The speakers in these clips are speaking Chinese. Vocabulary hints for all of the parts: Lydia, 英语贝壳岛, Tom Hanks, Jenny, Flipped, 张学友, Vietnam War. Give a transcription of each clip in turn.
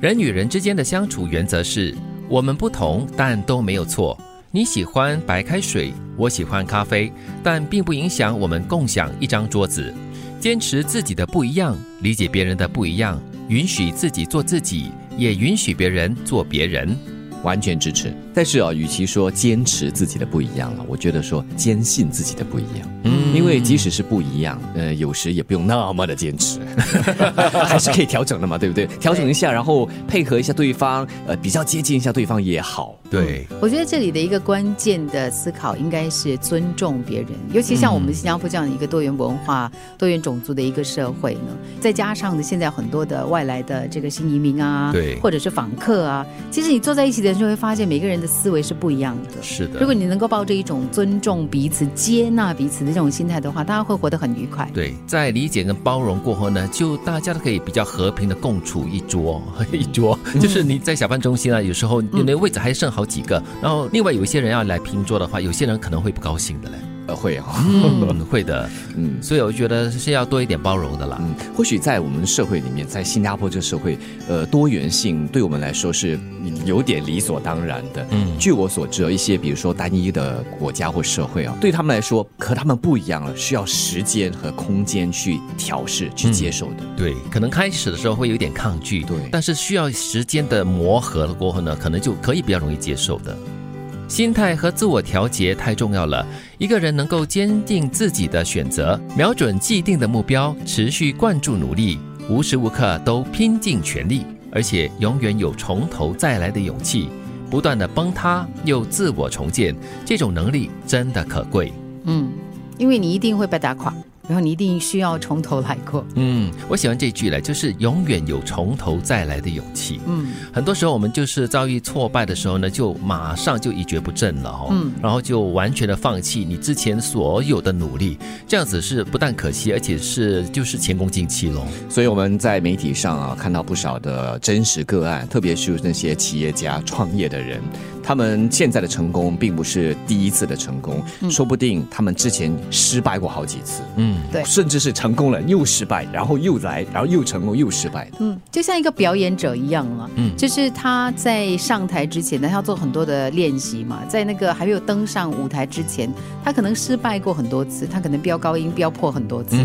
人与人之间的相处原则是，我们不同但都没有错。你喜欢白开水，我喜欢咖啡，但并不影响我们共享一张桌子。坚持自己的不一样，理解别人的不一样，允许自己做自己，也允许别人做别人。完全支持。但是与其说坚持自己的不一样了，我觉得说坚信自己的不一样。因为即使是不一样，有时也不用那么的坚持，还是可以调整的嘛，对不对？调整一下，然后配合一下对方，比较接近一下对方也好。对，我觉得这里的一个关键的思考应该是尊重别人，尤其像我们新加坡这样的一个多元文化、多元种族的一个社会呢，再加上呢现在很多的外来的这个新移民啊，对，或者是访客啊，其实你坐在一起的人就会发现每个人的思维是不一样的。是的，如果你能够抱着一种尊重彼此、接纳彼此的这种心态的话，大家会活得很愉快。对，在理解跟包容过后呢，就大家都可以比较和平的共处一桌一桌。就是你在小贩中心啊，有时候你那位置还剩好几个，然后另外有一些人要来拼桌的话，有些人可能会不高兴的嘞。会哦，会的，所以我觉得是要多一点包容的啦。或许在我们社会里面，在新加坡这个社会，多元性对我们来说是有点理所当然的。据我所知，一些比如说单一的国家或社会啊，对他们来说和他们不一样了，需要时间和空间去调试、去接受的。对，可能开始的时候会有点抗拒，对，但是需要时间的磨合了过后呢，可能就可以比较容易接受的。心态和自我调节太重要了，一个人能够坚定自己的选择，瞄准既定的目标，持续灌注努力，无时无刻都拼尽全力，而且永远有从头再来的勇气，不断的崩塌又自我重建，这种能力真的可贵。因为你一定会被打垮，然后你一定需要从头来过。我喜欢这句了，就是永远有从头再来的勇气。很多时候我们就是遭遇挫败的时候呢，就马上就一蹶不振了然后就完全的放弃你之前所有的努力，这样子是不但可惜，而且是就是前功尽弃喽。所以我们在媒体上啊看到不少的真实个案，特别是那些企业家、创业的人。他们现在的成功并不是第一次的成功，说不定他们之前失败过好几次，对，甚至是成功了又失败，然后又来，然后又成功又失败的。就像一个表演者一样嘛，就是他在上台之前呢，他要做很多的练习嘛，在那个还没有登上舞台之前，他可能失败过很多次，他可能飙高音飙破很多次，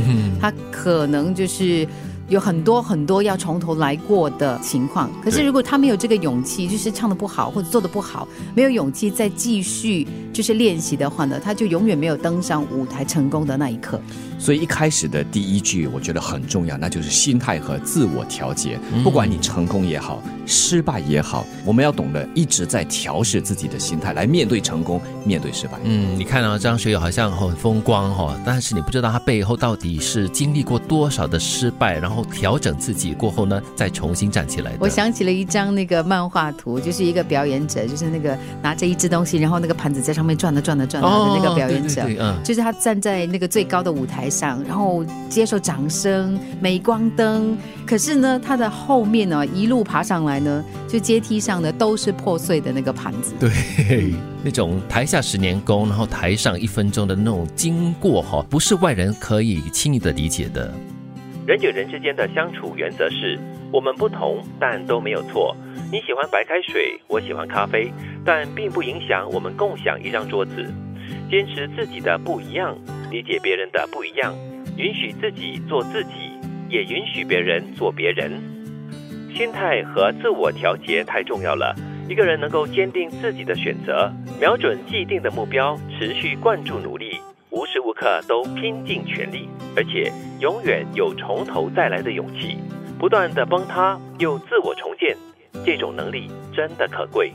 他可能就是有很多很多要从头来过的情况。可是如果他没有这个勇气，就是唱得不好或者做得不好，没有勇气再继续就是练习的话呢，他就永远没有登上舞台成功的那一刻。所以一开始的第一句我觉得很重要，那就是心态和自我调节。不管你成功也好，失败也好，我们要懂得一直在调试自己的心态来面对成功，面对失败。你看啊，张学友好像很风光但是你不知道他背后到底是经历过多少的失败，然后调整自己过后呢，再重新站起来的。我想起了一张那个漫画图，就是一个表演者，就是那个拿着一只东西，然后那个盘子在上面转了的那个表演者。对对对，就是他站在那个最高的舞台上，然后接受掌声、镁光灯，可是呢，他的后面呢，一路爬上来呢，就阶梯上呢都是破碎的那个盘子。对，那种台下10年功，然后台上1分钟的那种经过不是外人可以轻易的理解的。人与人之间的相处原则是，我们不同但都没有错。你喜欢白开水，我喜欢咖啡，但并不影响我们共享一张桌子。坚持自己的不一样，理解别人的不一样，允许自己做自己，也允许别人做别人。心态和自我调节太重要了，一个人能够坚定自己的选择，瞄准既定的目标，持续灌注努力，无时无刻都拼尽全力，而且永远有从头再来的勇气，不断的崩塌又自我重建，这种能力真的可贵。